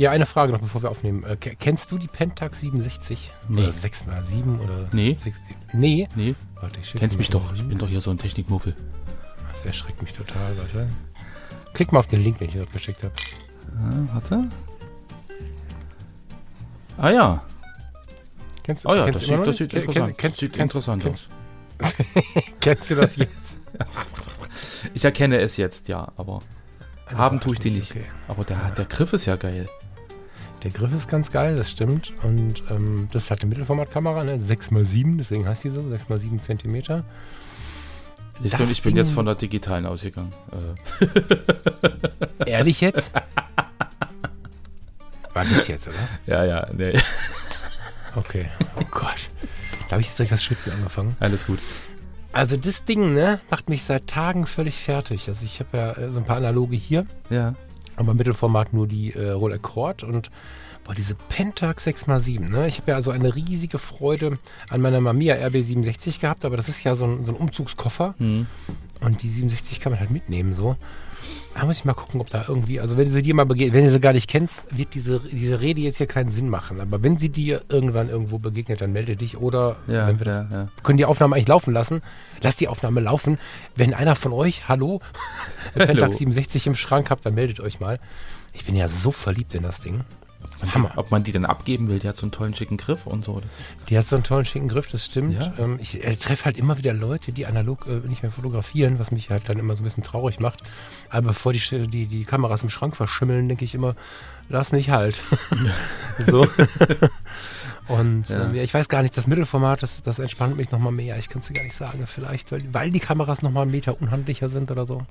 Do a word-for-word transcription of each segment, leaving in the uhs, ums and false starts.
Ja, eine Frage noch, bevor wir aufnehmen. Äh, kennst du die Pentax siebenundsechzig? Nee. Oder sechs mal sieben? Oder nee. sechs, sieben? Nee. Nee. Warte, ich kennst mich doch. Ich bin doch hier so ein Technikmuffel. Das erschreckt mich total, Leute. Klick mal auf den Link, den ich dir dort geschickt habe. Ah, warte. Ah ja. Kennst du, oh ja, kennst das, sieht, das sieht interessant, kenn, kennst, das sieht kennst, interessant kennst, aus. Kennst, kennst du das jetzt? Ich erkenne es jetzt, ja, aber eine haben tue ich die nicht. Okay. Aber der, der Griff ist ja geil. Der Griff ist ganz geil, das stimmt. Und ähm, das ist halt eine Mittelformatkamera, ne? sechs mal sieben, deswegen heißt die so, sechs mal sieben Zentimeter. Ich, so, ich bin jetzt von der digitalen ausgegangen. Äh. Ehrlich jetzt? War das jetzt, oder? Ja, ja, nee. Okay, oh Gott. Da habe ich jetzt direkt das Schwitzen angefangen. Alles gut. Also das Ding, ne, macht mich seit Tagen völlig fertig. Also ich habe ja so ein paar Analoge hier. Ja. Aber im Mittelformat nur die äh, Rolleicord und boah, diese Pentax sechs mal sieben. Ne? Ich habe ja also eine riesige Freude an meiner Mamiya R B siebenundsechzig gehabt, aber das ist ja so ein, so ein Umzugskoffer. Mhm. Und die siebenundsechzig kann man halt mitnehmen so. Da muss ich mal gucken, ob da irgendwie, also wenn du sie dir mal begegnet, wenn du sie gar nicht kennst, wird diese, diese Rede jetzt hier keinen Sinn machen. Aber wenn sie dir irgendwann irgendwo begegnet, dann melde dich oder ja, wenn wir das, ja, ja. können die Aufnahme eigentlich laufen lassen. Lass die Aufnahme laufen. Wenn einer von euch, hallo, Pentax siebenundsechzig im Schrank habt, dann meldet euch mal. Ich bin ja so verliebt in das Ding. Man, Hammer. Ob man die denn abgeben will, die hat so einen tollen schicken Griff und so. Das ist die hat so einen tollen schicken Griff, das stimmt. Ja. Ähm, ich äh, treffe halt immer wieder Leute, die analog äh, nicht mehr fotografieren, was mich halt dann immer so ein bisschen traurig macht. Aber bevor die, die, die Kameras im Schrank verschimmeln, denke ich immer, lass mich halt. Ja. So. Und ja. Äh, ich weiß gar nicht, das Mittelformat, das, das entspannt mich nochmal mehr. Ich kann es dir gar nicht sagen, vielleicht, weil, weil die Kameras nochmal einen Meter unhandlicher sind oder so.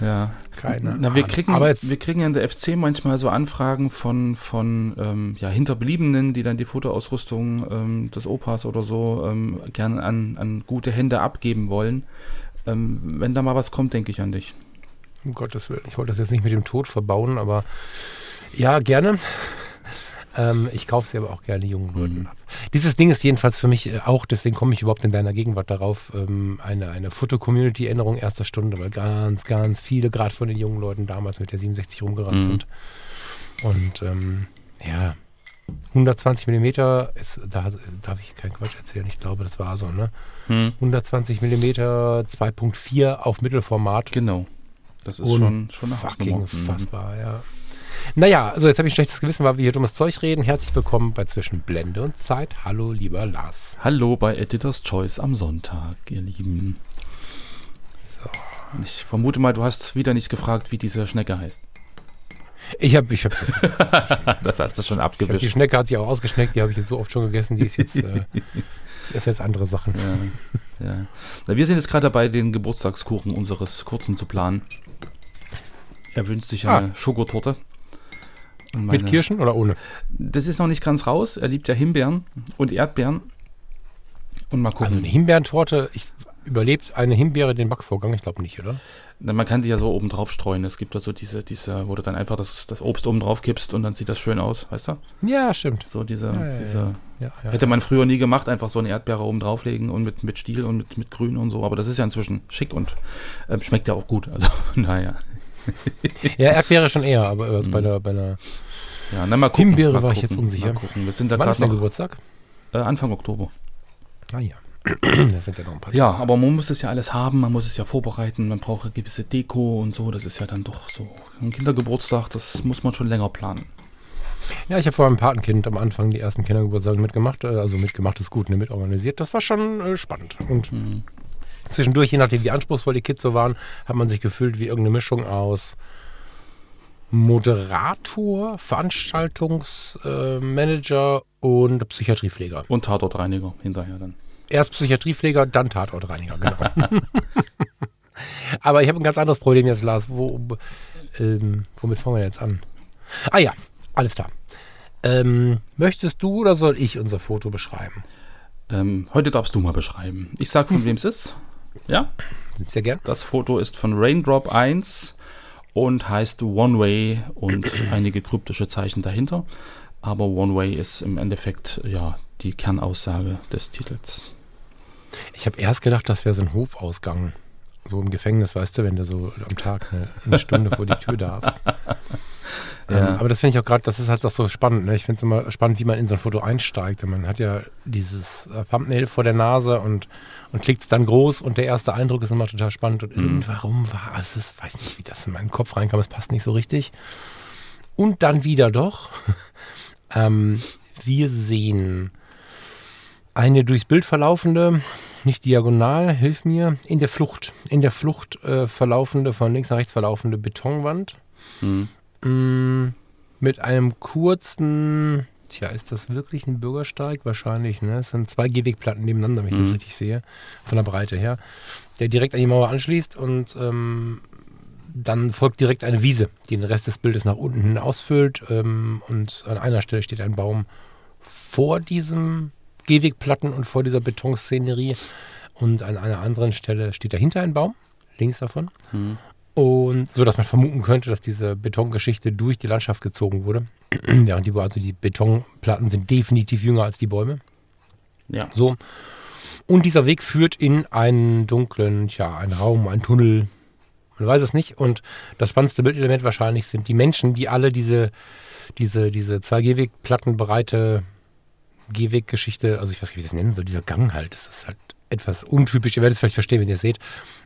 Ja, keine Na, wir, kriegen, Aber jetzt, wir kriegen ja in der F C manchmal so Anfragen von, von ähm, ja, Hinterbliebenen, die dann die Fotoausrüstung ähm, des Opas oder so ähm, gerne an, an gute Hände abgeben wollen. Ähm, wenn da mal was kommt, denke ich an dich. Um Gottes Willen, ich wollte das jetzt nicht mit dem Tod verbauen, aber ja, gerne. Ähm, ich kaufe sie aber auch gerne jungen Leuten ab. Mhm. Dieses Ding ist jedenfalls für mich auch, deswegen komme ich überhaupt in deiner Gegenwart darauf, ähm, eine, eine Foto-Community-Änderung erster Stunde, weil ganz, ganz viele, gerade von den jungen Leuten damals mit der siebenundsechzig rumgerannt mhm. sind. Und ähm, ja, hundertzwanzig Millimeter, ist, da darf ich keinen Quatsch erzählen, ich glaube, das war so, ne? Mhm. hundertzwanzig Millimeter zwei Komma vier auf Mittelformat. Genau, das ist schon, schon eine Hausnummer. Fucking fassbar, mhm. ja. Naja, also jetzt habe ich ein schlechtes Gewissen, weil wir hier dummes Zeug reden. Herzlich willkommen bei Zwischen Blende und Zeit. Hallo, lieber Lars. Hallo bei Editor's Choice am Sonntag, ihr Lieben. So. Ich vermute mal, du hast wieder nicht gefragt, wie diese Schnecke heißt. Ich habe ich hab das, das hast du schon abgewischt. Die Schnecke hat sich auch ausgeschneckt, die habe ich jetzt so oft schon gegessen. Die ist jetzt, äh, ich esse jetzt andere Sachen. Ja, ja. Na, wir sind jetzt gerade dabei, den Geburtstagskuchen unseres Kurzen zu planen. Er wünscht sich eine ah. Schokotorte. Meine, mit Kirschen oder ohne? Das ist noch nicht ganz raus. Er liebt ja Himbeeren und Erdbeeren. Und mal gucken. Also eine Himbeerentorte, ich, überlebt eine Himbeere den Backvorgang? Ich glaube nicht, oder? Na, man kann die ja so oben drauf streuen. Es gibt ja so diese, diese wo du dann einfach das, das Obst oben drauf kippst und dann sieht das schön aus, weißt du? Ja, stimmt. So diese, ja, ja, diese ja, ja, ja, hätte man früher nie gemacht, einfach so eine Erdbeere oben drauflegen und mit, mit Stiel und mit, mit Grün und so. Aber das ist ja inzwischen schick und äh, schmeckt ja auch gut. Also, naja. Ja, Erdbeere schon eher, aber also bei einer bei der ja, na, mal gucken, Himbeere mal war gucken, ich jetzt unsicher. Wir sind da Wann ist dein Geburtstag? Äh, Anfang Oktober. Ah ja, das sind ja noch ein paar Tage. Ja, aber man muss es ja alles haben, man muss es ja vorbereiten, man braucht eine gewisse Deko und so, das ist ja dann doch so. Ein Kindergeburtstag, das muss man schon länger planen. Ja, ich habe vor meinem Patenkind am Anfang die ersten Kindergeburtstage mitgemacht, also mitgemacht ist gut, ne, mitorganisiert, das war schon äh, spannend und... Mhm. Zwischendurch, je nachdem wie anspruchsvoll die Kids so waren, hat man sich gefühlt wie irgendeine Mischung aus Moderator, Veranstaltungsmanager äh, und Psychiatriepfleger. Und Tatortreiniger hinterher dann. Erst Psychiatriepfleger, dann Tatortreiniger, genau. Aber ich habe ein ganz anderes Problem jetzt, Lars. Wo, ähm, womit fangen wir jetzt an? Ah ja, alles klar. Ähm, möchtest du oder soll ich unser Foto beschreiben? Ähm, heute darfst du mal beschreiben. Ich sag, von wem es ist. Ja? Sehr gern. Das Foto ist von Raindrop eins und heißt One Way und einige kryptische Zeichen dahinter. Aber One Way ist im Endeffekt ja die Kernaussage des Titels. Ich habe erst gedacht, das wäre so ein Hofausgang. So im Gefängnis, weißt du, wenn du so am Tag eine, eine Stunde vor die Tür darfst. Ja. Ähm, aber das finde ich auch gerade, das ist halt doch so spannend. Ne? Ich finde es immer spannend, wie man in so ein Foto einsteigt. Und man hat ja dieses äh, Thumbnail vor der Nase und, und klickt es dann groß und der erste Eindruck ist immer total spannend. Und mhm. warum war es das? Ich weiß nicht, wie das in meinen Kopf reinkam. Es passt nicht so richtig. Und dann wieder doch. ähm, wir sehen eine durchs Bild verlaufende, nicht diagonal, hilf mir, in der Flucht, in der Flucht äh, verlaufende, von links nach rechts verlaufende Betonwand. Mhm. Mm, mit einem kurzen, tja, ist das wirklich ein Bürgersteig? Wahrscheinlich, ne? Es sind zwei Gehwegplatten nebeneinander, wenn ich mhm. das richtig sehe, von der Breite her, der direkt an die Mauer anschließt und ähm, dann folgt direkt eine Wiese, die den Rest des Bildes nach unten hin ausfüllt ähm, und an einer Stelle steht ein Baum vor diesem Gehwegplatten und vor dieser Betonszenerie und an einer anderen Stelle steht dahinter ein Baum, links davon. Mhm. Und so, dass man vermuten könnte, dass diese Betongeschichte durch die Landschaft gezogen wurde. Während die, also die Betonplatten sind definitiv jünger als die Bäume. Ja. So. Und dieser Weg führt in einen dunklen, tja, einen Raum, einen Tunnel. Man weiß es nicht. Und das spannendste Bildelement wahrscheinlich sind die Menschen, die alle diese, diese, diese zwei Gehwegplatten breite Gehweggeschichte, also ich weiß nicht, wie ich das nennen soll, dieser Gang halt, das ist halt etwas untypisch, ihr werdet es vielleicht verstehen, wenn ihr es seht.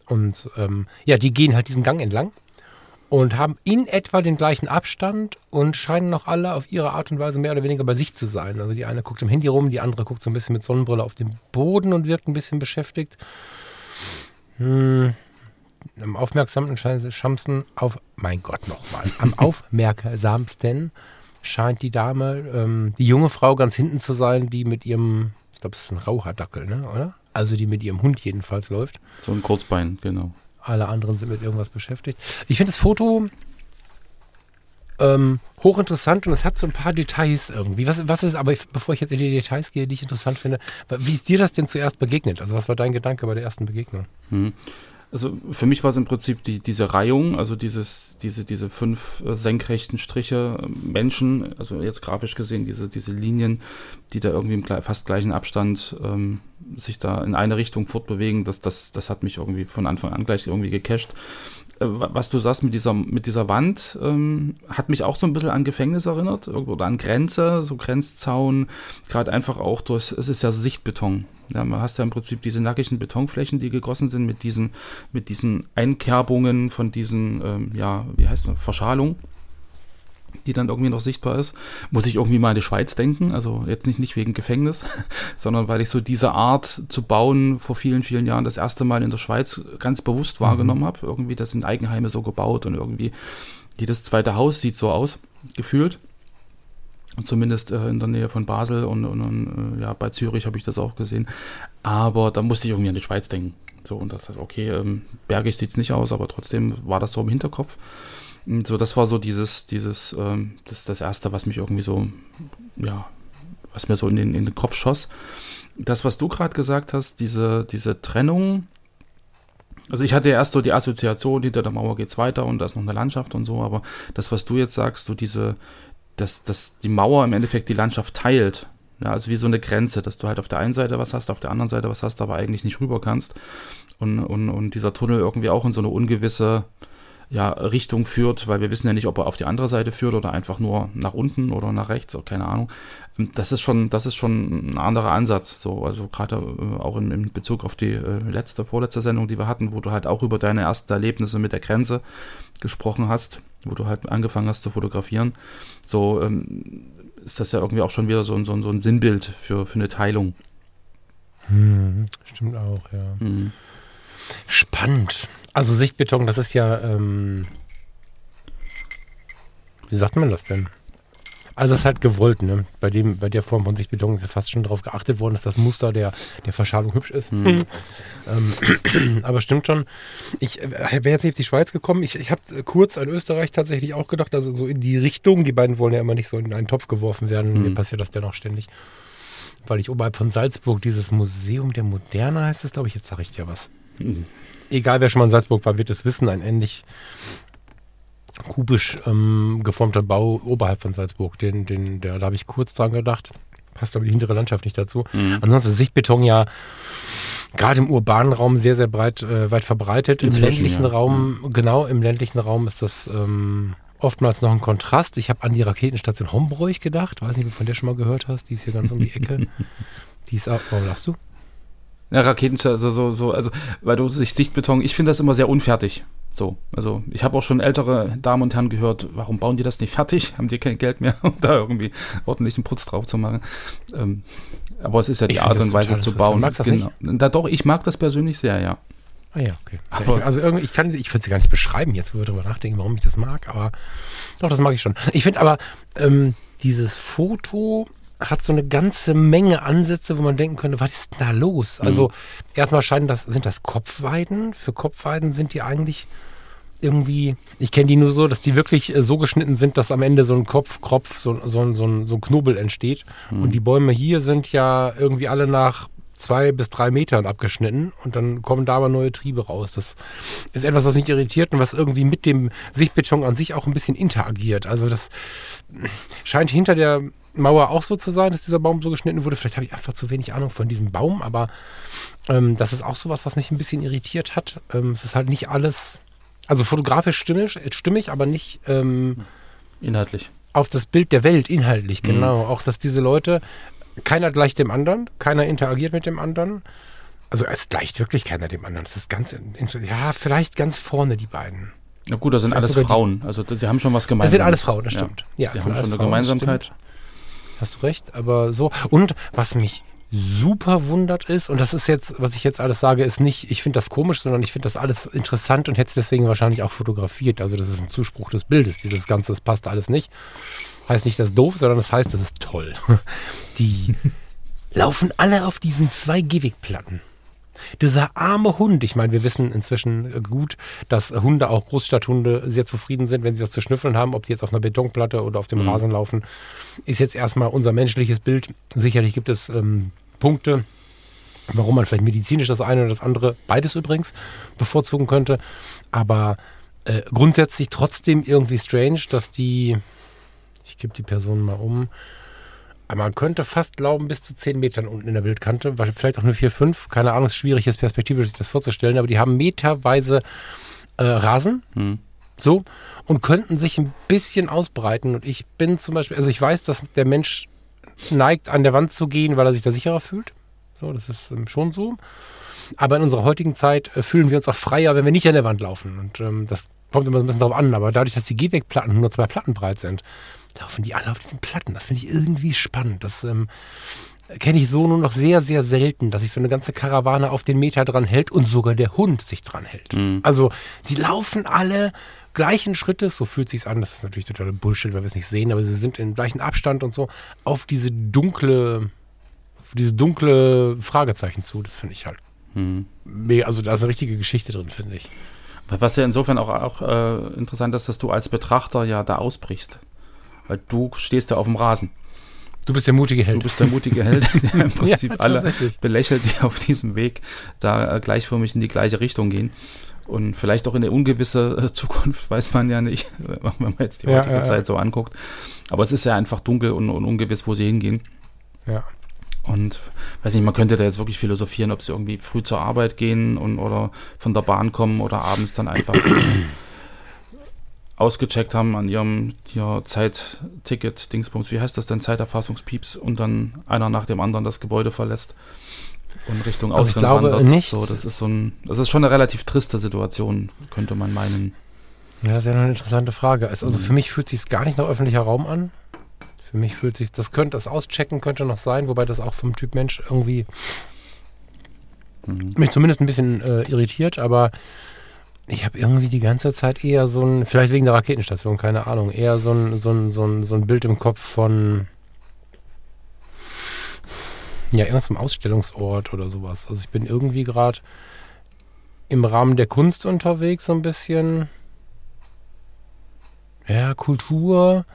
Und ähm, ja, die gehen halt diesen Gang entlang und haben in etwa den gleichen Abstand und scheinen noch alle auf ihre Art und Weise mehr oder weniger bei sich zu sein. Also die eine guckt im Handy rum, die andere guckt so ein bisschen mit Sonnenbrille auf den Boden und wirkt ein bisschen beschäftigt. Hm, am aufmerksamsten Schamsen, auf, mein Gott, nochmal, am aufmerksamsten scheint die Dame, ähm, die junge Frau ganz hinten zu sein, die mit ihrem, ich glaube, das ist ein Raucherdackel, ne, oder? Also die mit ihrem Hund jedenfalls läuft. So ein Kurzbein, genau. Alle anderen sind mit irgendwas beschäftigt. Ich finde das Foto ähm, hochinteressant und es hat so ein paar Details irgendwie. Was, was ist, aber bevor ich jetzt in die Details gehe, die ich interessant finde, wie ist dir das denn zuerst begegnet? Also was war dein Gedanke bei der ersten Begegnung? Hm. Also für mich war es im Prinzip die, diese Reihung, also dieses, diese, diese fünf äh, senkrechten Striche, äh, Menschen, also jetzt grafisch gesehen, diese, diese Linien, die da irgendwie im gle- fast gleichen Abstand ähm, sich da in eine Richtung fortbewegen, das, das, das hat mich irgendwie von Anfang an gleich irgendwie gecasht. Äh, was du sagst mit dieser, mit dieser Wand, ähm, hat mich auch so ein bisschen an Gefängnis erinnert, oder an Grenze, so Grenzzaun, gerade einfach auch durch, es ist ja Sichtbeton. Ja, man hast ja im Prinzip diese nackigen Betonflächen, die gegossen sind mit diesen, mit diesen Einkerbungen von diesen, ähm, ja, wie heißt das, Verschalung, die dann irgendwie noch sichtbar ist. Muss ich irgendwie mal an die Schweiz denken, also jetzt nicht, nicht wegen Gefängnis, sondern weil ich so diese Art zu bauen vor vielen, vielen Jahren das erste Mal in der Schweiz ganz bewusst wahrgenommen habe. Irgendwie, das sind Eigenheime so gebaut und irgendwie jedes zweite Haus sieht so aus, gefühlt. Zumindest äh, in der Nähe von Basel und, und, und ja, bei Zürich habe ich das auch gesehen. Aber da musste ich irgendwie an die Schweiz denken. So, und das, okay, ähm, bergig sieht es nicht aus, aber trotzdem war das so im Hinterkopf. Und so, das war so dieses, dieses, ähm, das, das Erste, was mich irgendwie so, ja, was mir so in den, in den Kopf schoss. Das, was du gerade gesagt hast, diese, diese Trennung. Also ich hatte ja erst so die Assoziation, hinter der Mauer geht es weiter und da ist noch eine Landschaft und so, aber das, was du jetzt sagst, so diese, dass, dass die Mauer im Endeffekt die Landschaft teilt. Ja, also wie so eine Grenze, dass du halt auf der einen Seite was hast, auf der anderen Seite was hast, aber eigentlich nicht rüber kannst. Und, und, und dieser Tunnel irgendwie auch in so eine ungewisse, ja, Richtung führt, weil wir wissen ja nicht, ob er auf die andere Seite führt oder einfach nur nach unten oder nach rechts, oder keine Ahnung. Das ist schon, das ist schon ein anderer Ansatz. So, also gerade auch in, in Bezug auf die letzte, vorletzte Sendung, die wir hatten, wo du halt auch über deine ersten Erlebnisse mit der Grenze gesprochen hast, wo du halt angefangen hast zu fotografieren. So ähm, ist das ja irgendwie auch schon wieder so ein, so ein, so ein Sinnbild für, für eine Teilung. Hm, stimmt auch, ja. Hm. Spannend. Also Sichtbeton, das ist ja, ähm, wie sagt man das denn? Also es ist halt gewollt, ne? Bei dem, bei der Form von Sichtbeton ist ja fast schon darauf geachtet worden, dass das Muster der, der Verschalung hübsch ist. Mhm. Ähm, aber stimmt schon. Ich äh, wäre jetzt nicht auf die Schweiz gekommen. Ich, ich habe kurz an Österreich tatsächlich auch gedacht, also so in die Richtung. Die beiden wollen ja immer nicht so in einen Topf geworfen werden. Mhm. Mir passiert das dennoch ständig. Weil ich oberhalb von Salzburg dieses Museum der Moderne heißt es, glaube ich, jetzt sage ich dir was. Mhm. Egal, wer schon mal in Salzburg war, wird es wissen, ein ähnlich kubisch ähm, geformter Bau oberhalb von Salzburg. Den, den, der, da habe ich kurz dran gedacht. Passt aber die hintere Landschaft nicht dazu. Mhm. Ansonsten ist Sichtbeton ja gerade im urbanen Raum sehr, sehr breit, äh, weit verbreitet. Inzwischen, Im ländlichen ja. Raum, mhm. genau, im ländlichen Raum ist das ähm, oftmals noch ein Kontrast. Ich habe an die Raketenstation Hombruch gedacht. Weiß nicht, ob du von der schon mal gehört hast. Die ist hier ganz um die Ecke. Die ist auch, warum lachst du? Ja, Raketenstation, also, so, so, also, weil du Sichtbeton, ich finde das immer sehr unfertig. So, also ich habe auch schon ältere Damen und Herren gehört, warum bauen die das nicht fertig? Haben die kein Geld mehr, um da irgendwie ordentlichen Putz drauf zu machen? Ähm, aber es ist ja die Art und Weise zu bauen. Magst du das nicht? Da doch, ich mag das persönlich sehr, ja. Ah ja, okay. Aber also irgendwie, ich kann, ich würde sie gar nicht beschreiben, jetzt wo wir darüber nachdenken, warum ich das mag, aber doch, das mag ich schon. Ich finde aber, ähm, dieses Foto hat so eine ganze Menge Ansätze, wo man denken könnte, was ist da los? Mhm. Also erstmal scheinen das, sind das Kopfweiden? Für Kopfweiden sind die eigentlich irgendwie, ich kenne die nur so, dass die wirklich so geschnitten sind, dass am Ende so ein Kopfkropf, so, so, so, ein, so ein Knobel entsteht. Mhm. Und die Bäume hier sind ja irgendwie alle nach zwei bis drei Metern abgeschnitten und dann kommen da aber neue Triebe raus. Das ist etwas, was mich irritiert und was irgendwie mit dem Sichtbeton an sich auch ein bisschen interagiert. Also das scheint hinter der Mauer auch so zu sein, dass dieser Baum so geschnitten wurde. Vielleicht habe ich einfach zu wenig Ahnung von diesem Baum, aber ähm, das ist auch sowas, was mich ein bisschen irritiert hat. Ähm, es ist halt nicht alles, also fotografisch stimmig, stimmig aber nicht ähm, inhaltlich. Auf das Bild der Welt inhaltlich, genau. Mhm. Auch, dass diese Leute, keiner gleicht dem anderen, keiner interagiert mit dem anderen. Also es gleicht wirklich keiner dem anderen. Das ist ganz, ja, vielleicht ganz vorne die beiden. Na gut, das sind vielleicht alles Frauen. Also das, sie haben schon was gemeinsam. Das sind alles Frauen, das stimmt. Ja, ja, sie haben schon eine Frauen, Gemeinsamkeit. Stimmt. Hast du recht, aber so. Und was mich super wundert ist, und das ist jetzt, was ich jetzt alles sage, ist nicht, ich finde das komisch, sondern ich finde das alles interessant und hätte es deswegen wahrscheinlich auch fotografiert. Also das ist ein Zuspruch des Bildes, dieses Ganze, das passt alles nicht. Heißt nicht, das ist doof, sondern das heißt, das ist toll. Die laufen alle auf diesen zwei Gehwegplatten. Dieser arme Hund, ich meine, wir wissen inzwischen gut, dass Hunde, auch Großstadthunde, sehr zufrieden sind, wenn sie was zu schnüffeln haben, ob die jetzt auf einer Betonplatte oder auf dem mhm. Rasen laufen, ist jetzt erstmal unser menschliches Bild. Sicherlich gibt es ähm, Punkte, warum man vielleicht medizinisch das eine oder das andere, beides übrigens, bevorzugen könnte, aber äh, grundsätzlich trotzdem irgendwie strange, dass die, ich gebe die Person mal um, man könnte fast glauben, bis zu zehn Metern unten in der Bildkante, vielleicht auch nur vier, fünf, keine Ahnung, es ist schwierig, jetzt perspektivisch sich das vorzustellen, aber die haben meterweise äh, Rasen, hm. so, und könnten sich ein bisschen ausbreiten. Und ich bin zum Beispiel, also ich weiß, dass der Mensch neigt, an der Wand zu gehen, weil er sich da sicherer fühlt. So, das ist ähm, schon so. Aber in unserer heutigen Zeit äh, fühlen wir uns auch freier, wenn wir nicht an der Wand laufen. Und ähm, das kommt immer so ein bisschen drauf an, aber dadurch, dass die Gehwegplatten nur zwei Platten breit sind, laufen die alle auf diesen Platten. Das finde ich irgendwie spannend. Das ähm, kenne ich so nur noch sehr, sehr selten, dass sich so eine ganze Karawane auf den Meter dran hält und sogar der Hund sich dran hält. Mhm. Also sie laufen alle gleichen Schrittes, so fühlt sich's an, das ist natürlich totaler Bullshit, weil wir es nicht sehen, aber sie sind im gleichen Abstand und so, auf diese dunkle, auf diese dunkle Fragezeichen zu. Das finde ich halt mhm. mega, also da ist eine richtige Geschichte drin, finde ich. Was ja insofern auch, auch äh, interessant ist, dass du als Betrachter ja da ausbrichst. Weil du stehst da auf dem Rasen. Du bist der mutige Held. Du bist der mutige Held, der im Prinzip ja, alle belächelt, die auf diesem Weg da gleichförmig in die gleiche Richtung gehen. Und vielleicht auch in eine ungewisse Zukunft, weiß man ja nicht, wenn man jetzt die ja, heutige ja, Zeit ja. so anguckt. Aber es ist ja einfach dunkel und, und ungewiss, wo sie hingehen. Ja. Und weiß nicht, man könnte da jetzt wirklich philosophieren, ob sie irgendwie früh zur Arbeit gehen und oder von der Bahn kommen oder abends dann einfach ausgecheckt haben an ihrem ja, Zeitticket, Dingsbums, wie heißt das denn, Zeiterfassungspieps, und dann einer nach dem anderen das Gebäude verlässt und Richtung also Ausgang wandert. Nicht. So, das ist so ein, das ist schon eine relativ triste Situation, könnte man meinen. Ja, das ist ja eine interessante Frage. Also mhm. für mich fühlt sich es gar nicht nach öffentlicher Raum an. Für mich fühlt sich, das könnte, das Auschecken könnte noch sein, wobei das auch vom Typ Mensch irgendwie mhm. mich zumindest ein bisschen äh, irritiert, aber Ich habe irgendwie die ganze Zeit eher so ein, vielleicht wegen der Raketenstation, keine Ahnung, eher so ein, so ein, so ein, so ein Bild im Kopf von, ja, irgendwas vom Ausstellungsort oder sowas. Also ich bin irgendwie gerade im Rahmen der Kunst unterwegs, so ein bisschen, ja, Kultur.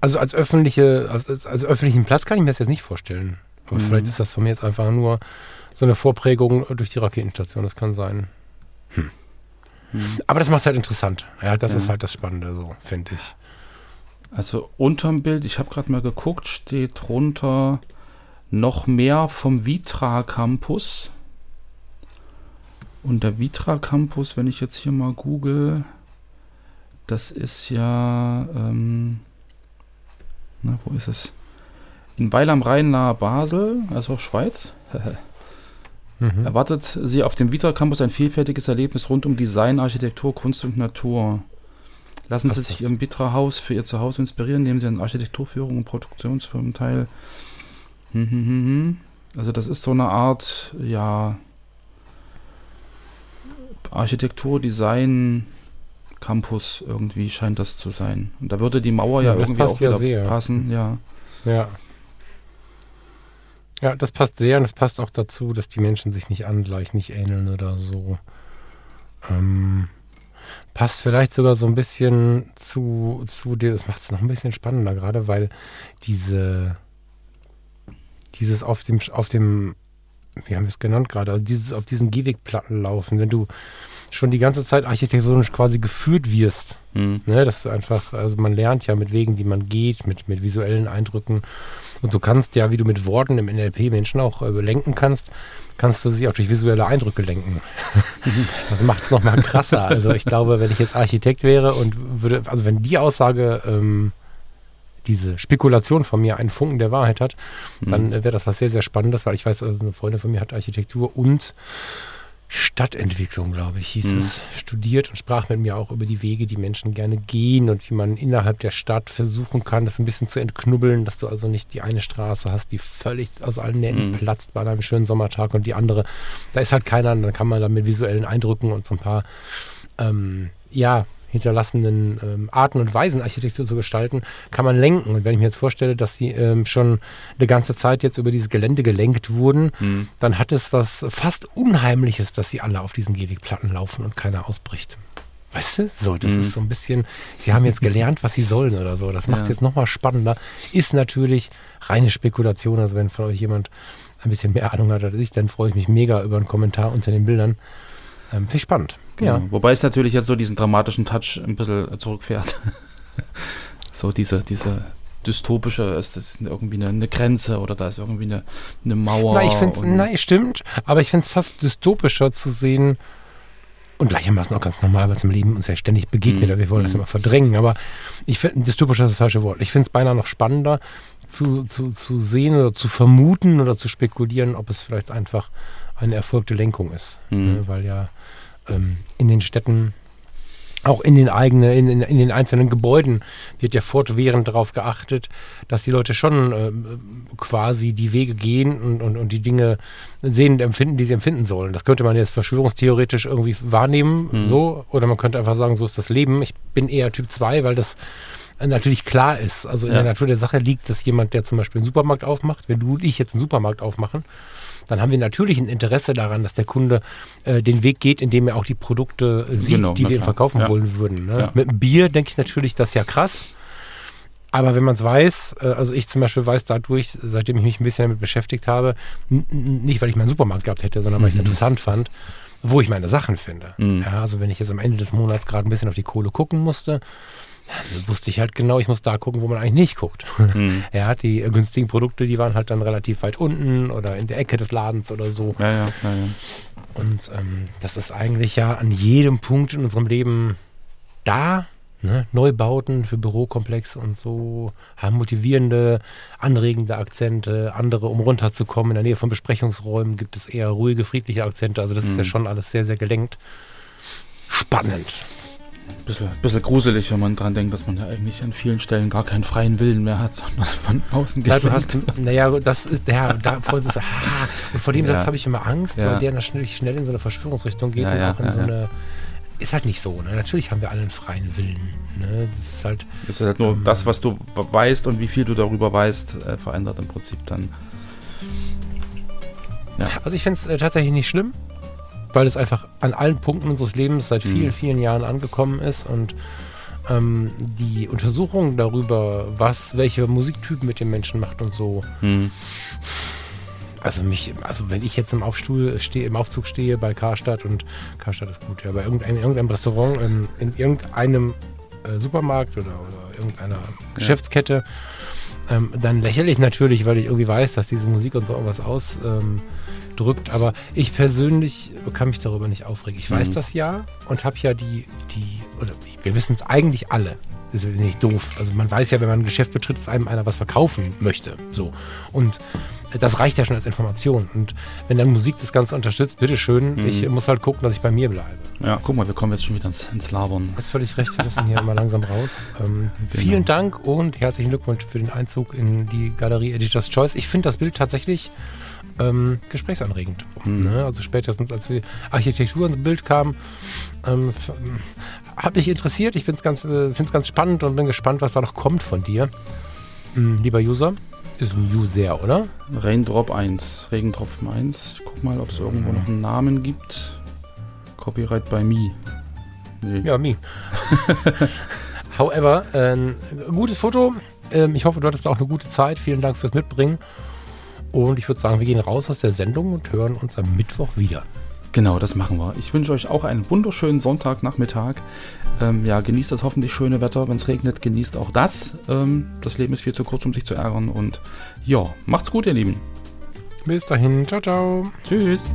Also als öffentliche, als, als öffentlichen Platz kann ich mir das jetzt nicht vorstellen. Aber mhm. vielleicht ist das von mir jetzt einfach nur so eine Vorprägung durch die Raketenstation, das kann sein. Hm. Hm. Aber das macht es halt interessant. Ja, das ja. ist halt das Spannende, so, finde ich. Also unterm Bild, ich habe gerade mal geguckt, steht runter noch mehr vom Vitra-Campus. Und der Vitra-Campus, wenn ich jetzt hier mal google, das ist ja, ähm, na, wo ist es? In Weil am Rhein nahe Basel, also auch Schweiz. Mhm. Erwartet Sie auf dem Vitra-Campus ein vielfältiges Erlebnis rund um Design, Architektur, Kunst und Natur. Lassen Sie sich im Vitra-Haus für Ihr Zuhause inspirieren, nehmen Sie an Architekturführung und Produktionsfirmen teil. Hm, hm, hm, hm. Also das ist so eine Art, ja, Architektur, Design, Campus irgendwie scheint das zu sein. Und da würde die Mauer ja, ja irgendwie auch ja wieder sehr. passen. Ja. ja. Ja, das passt sehr und das passt auch dazu, dass die Menschen sich nicht angleichen, nicht ähneln oder so. Ähm, passt vielleicht sogar so ein bisschen zu, zu dir, das macht es noch ein bisschen spannender, gerade weil diese, dieses auf dem, auf dem, wie haben wir es genannt gerade, also dieses auf diesen Gehwegplatten laufen, wenn du schon die ganze Zeit architektonisch quasi geführt wirst, mhm. ne, dass du einfach, also man lernt ja mit Wegen, die man geht, mit, mit visuellen Eindrücken und du kannst ja, wie du mit Worten im N L P Menschen auch äh, lenken kannst, kannst du sie auch durch visuelle Eindrücke lenken. Mhm. Das macht es nochmal krasser. Also ich glaube, wenn ich jetzt Architekt wäre und würde, also wenn die Aussage, ähm, diese Spekulation von mir einen Funken der Wahrheit hat, dann äh, wäre das was sehr, sehr Spannendes, weil ich weiß, also eine Freundin von mir hat Architektur und Stadtentwicklung, glaube ich, hieß mhm. es, studiert und sprach mit mir auch über die Wege, die Menschen gerne gehen und wie man innerhalb der Stadt versuchen kann, das ein bisschen zu entknubbeln, dass du also nicht die eine Straße hast, die völlig aus allen Nähten mhm. platzt bei einem schönen Sommertag und die andere, da ist halt keiner, und dann kann man da mit visuellen Eindrücken und so ein paar, ähm, ja, hinterlassenen ähm, Arten und Weisen, Architektur zu gestalten, kann man lenken. Und wenn ich mir jetzt vorstelle, dass sie ähm, schon eine ganze Zeit jetzt über dieses Gelände gelenkt wurden, mhm. dann hat es was fast Unheimliches, dass sie alle auf diesen Gehwegplatten laufen und keiner ausbricht. Weißt du? So, das mhm. ist so ein bisschen, sie haben jetzt gelernt, was sie sollen oder so. Das macht es ja. jetzt nochmal spannender. Ist natürlich reine Spekulation. Also wenn von euch jemand ein bisschen mehr Ahnung hat als ich, dann freue ich mich mega über einen Kommentar unter den Bildern. Ähm, viel spannend. Ja. Genau. Wobei es natürlich jetzt so diesen dramatischen Touch ein bisschen zurückfährt. So diese, diese dystopische, ist das irgendwie eine, eine Grenze oder da ist irgendwie eine, eine Mauer. Nein, ich find's, nein, stimmt, aber ich finde es fast dystopischer zu sehen und gleichermaßen auch ganz normal, weil es im Leben uns ja ständig begegnet, mhm. wir wollen das immer verdrängen, aber ich finde, dystopischer ist das falsche Wort. Ich finde es beinahe noch spannender zu, zu, zu sehen oder zu vermuten oder zu spekulieren, ob es vielleicht einfach eine erfolgte Lenkung ist, mhm. ne, weil ja ähm, in den Städten, auch in den eigenen, in, in, in den einzelnen Gebäuden wird ja fortwährend darauf geachtet, dass die Leute schon äh, quasi die Wege gehen und, und, und die Dinge sehen und empfinden, die sie empfinden sollen. Das könnte man jetzt verschwörungstheoretisch irgendwie wahrnehmen, mhm. so, oder man könnte einfach sagen, so ist das Leben. Ich bin eher Typ zwei, weil das natürlich klar ist. Also in ja. der Natur der Sache liegt, dass jemand, der zum Beispiel einen Supermarkt aufmacht, wenn du und ich jetzt einen Supermarkt aufmachen, dann haben wir natürlich ein Interesse daran, dass der Kunde äh, den Weg geht, indem er auch die Produkte äh, sieht, genau, die wir ihm verkaufen ja. wollen würden. Ne? Ja. Mit dem Bier denke ich natürlich, das ist ja krass. Aber wenn man es weiß, äh, also ich zum Beispiel weiß dadurch, seitdem ich mich ein bisschen damit beschäftigt habe, nicht, weil ich mal einen Supermarkt gehabt hätte, sondern weil ich es mhm. interessant fand, wo ich meine Sachen finde. Mhm. Ja, also wenn ich jetzt am Ende des Monats gerade ein bisschen auf die Kohle gucken musste, wusste ich halt genau, ich muss da gucken, wo man eigentlich nicht guckt. Mhm. Ja, die äh, günstigen Produkte, die waren halt dann relativ weit unten oder in der Ecke des Ladens oder so. Ja, ja, ja, ja. Und ähm, das ist eigentlich ja an jedem Punkt in unserem Leben da. Ne? Neubauten für Bürokomplexe und so haben motivierende, anregende Akzente. Andere, um runterzukommen, in der Nähe von Besprechungsräumen gibt es eher ruhige, friedliche Akzente. Also das mhm. ist ja schon alles sehr, sehr gelenkt. Spannend. bisschen, bisschen gruselig, wenn man dran denkt, dass man ja eigentlich an vielen Stellen gar keinen freien Willen mehr hat, sondern von außen gelenkt. Naja, das ist, ja, da, vor, das, ah, vor dem ja. Satz habe ich immer Angst, ja. weil der schnell, schnell in so eine Verschwörungsrichtung geht ja, und ja, auch in ja, so eine... Ist halt nicht so, ne? Natürlich haben wir alle einen freien Willen. Ne? Das ist halt, das ist halt nur ähm, das, was du weißt und wie viel du darüber weißt, äh, verändert im Prinzip dann. Ja. Also ich finde es äh, tatsächlich nicht schlimm, weil es einfach an allen Punkten unseres Lebens seit vielen, mhm. vielen Jahren angekommen ist und ähm, die Untersuchung darüber, was welche Musiktyp mit den Menschen macht und so. Mhm. Also mich, also wenn ich jetzt im Aufstuhl stehe, im Aufzug stehe bei Karstadt und Karstadt ist gut, ja, bei irgendeinem, irgendeinem Restaurant, in, in irgendeinem äh, Supermarkt oder, oder irgendeiner Geschäftskette, ja. ähm, dann lächle ich natürlich, weil ich irgendwie weiß, dass diese Musik und so irgendwas ausdrückt. Ähm, aber ich persönlich kann mich darüber nicht aufregen. Ich weiß mhm. das ja und habe ja die, die, oder wir wissen es eigentlich alle. Das ist nicht doof. Also man weiß ja, wenn man ein Geschäft betritt, dass einem einer was verkaufen möchte. So. Und das reicht ja schon als Information. Und wenn dann Musik das Ganze unterstützt, bitteschön, mhm. ich muss halt gucken, dass ich bei mir bleibe. Ja, guck mal, wir kommen jetzt schon wieder ins, ins Labern. Das ist völlig recht, wir müssen hier mal langsam raus. Ähm, genau. Vielen Dank und herzlichen Glückwunsch für den Einzug in die Galerie Editor's Choice. Ich finde das Bild tatsächlich ähm, gesprächsanregend. Mhm. Ne? Also spätestens, als die Architektur ins Bild kam, ähm, f- hat mich interessiert. Ich finde es ganz, äh, find's ganz spannend und bin gespannt, was da noch kommt von dir, mhm, lieber User. Ist ein User, oder? Raindrop eins, Regentropfen eins. Ich guck mal, ob es irgendwo noch einen Namen gibt. Copyright by me. Nee. Ja, me. However, ähm, gutes Foto. Ähm, ich hoffe, du hattest auch eine gute Zeit. Vielen Dank fürs Mitbringen. Und ich würde sagen, wir gehen raus aus der Sendung und hören uns am Mittwoch wieder. Genau, das machen wir. Ich wünsche euch auch einen wunderschönen Sonntagnachmittag. Ähm, ja, genießt das hoffentlich schöne Wetter. Wenn es regnet, genießt auch das. Ähm, das Leben ist viel zu kurz, um sich zu ärgern. Und ja, macht's gut, ihr Lieben. Bis dahin. Ciao, ciao. Tschüss.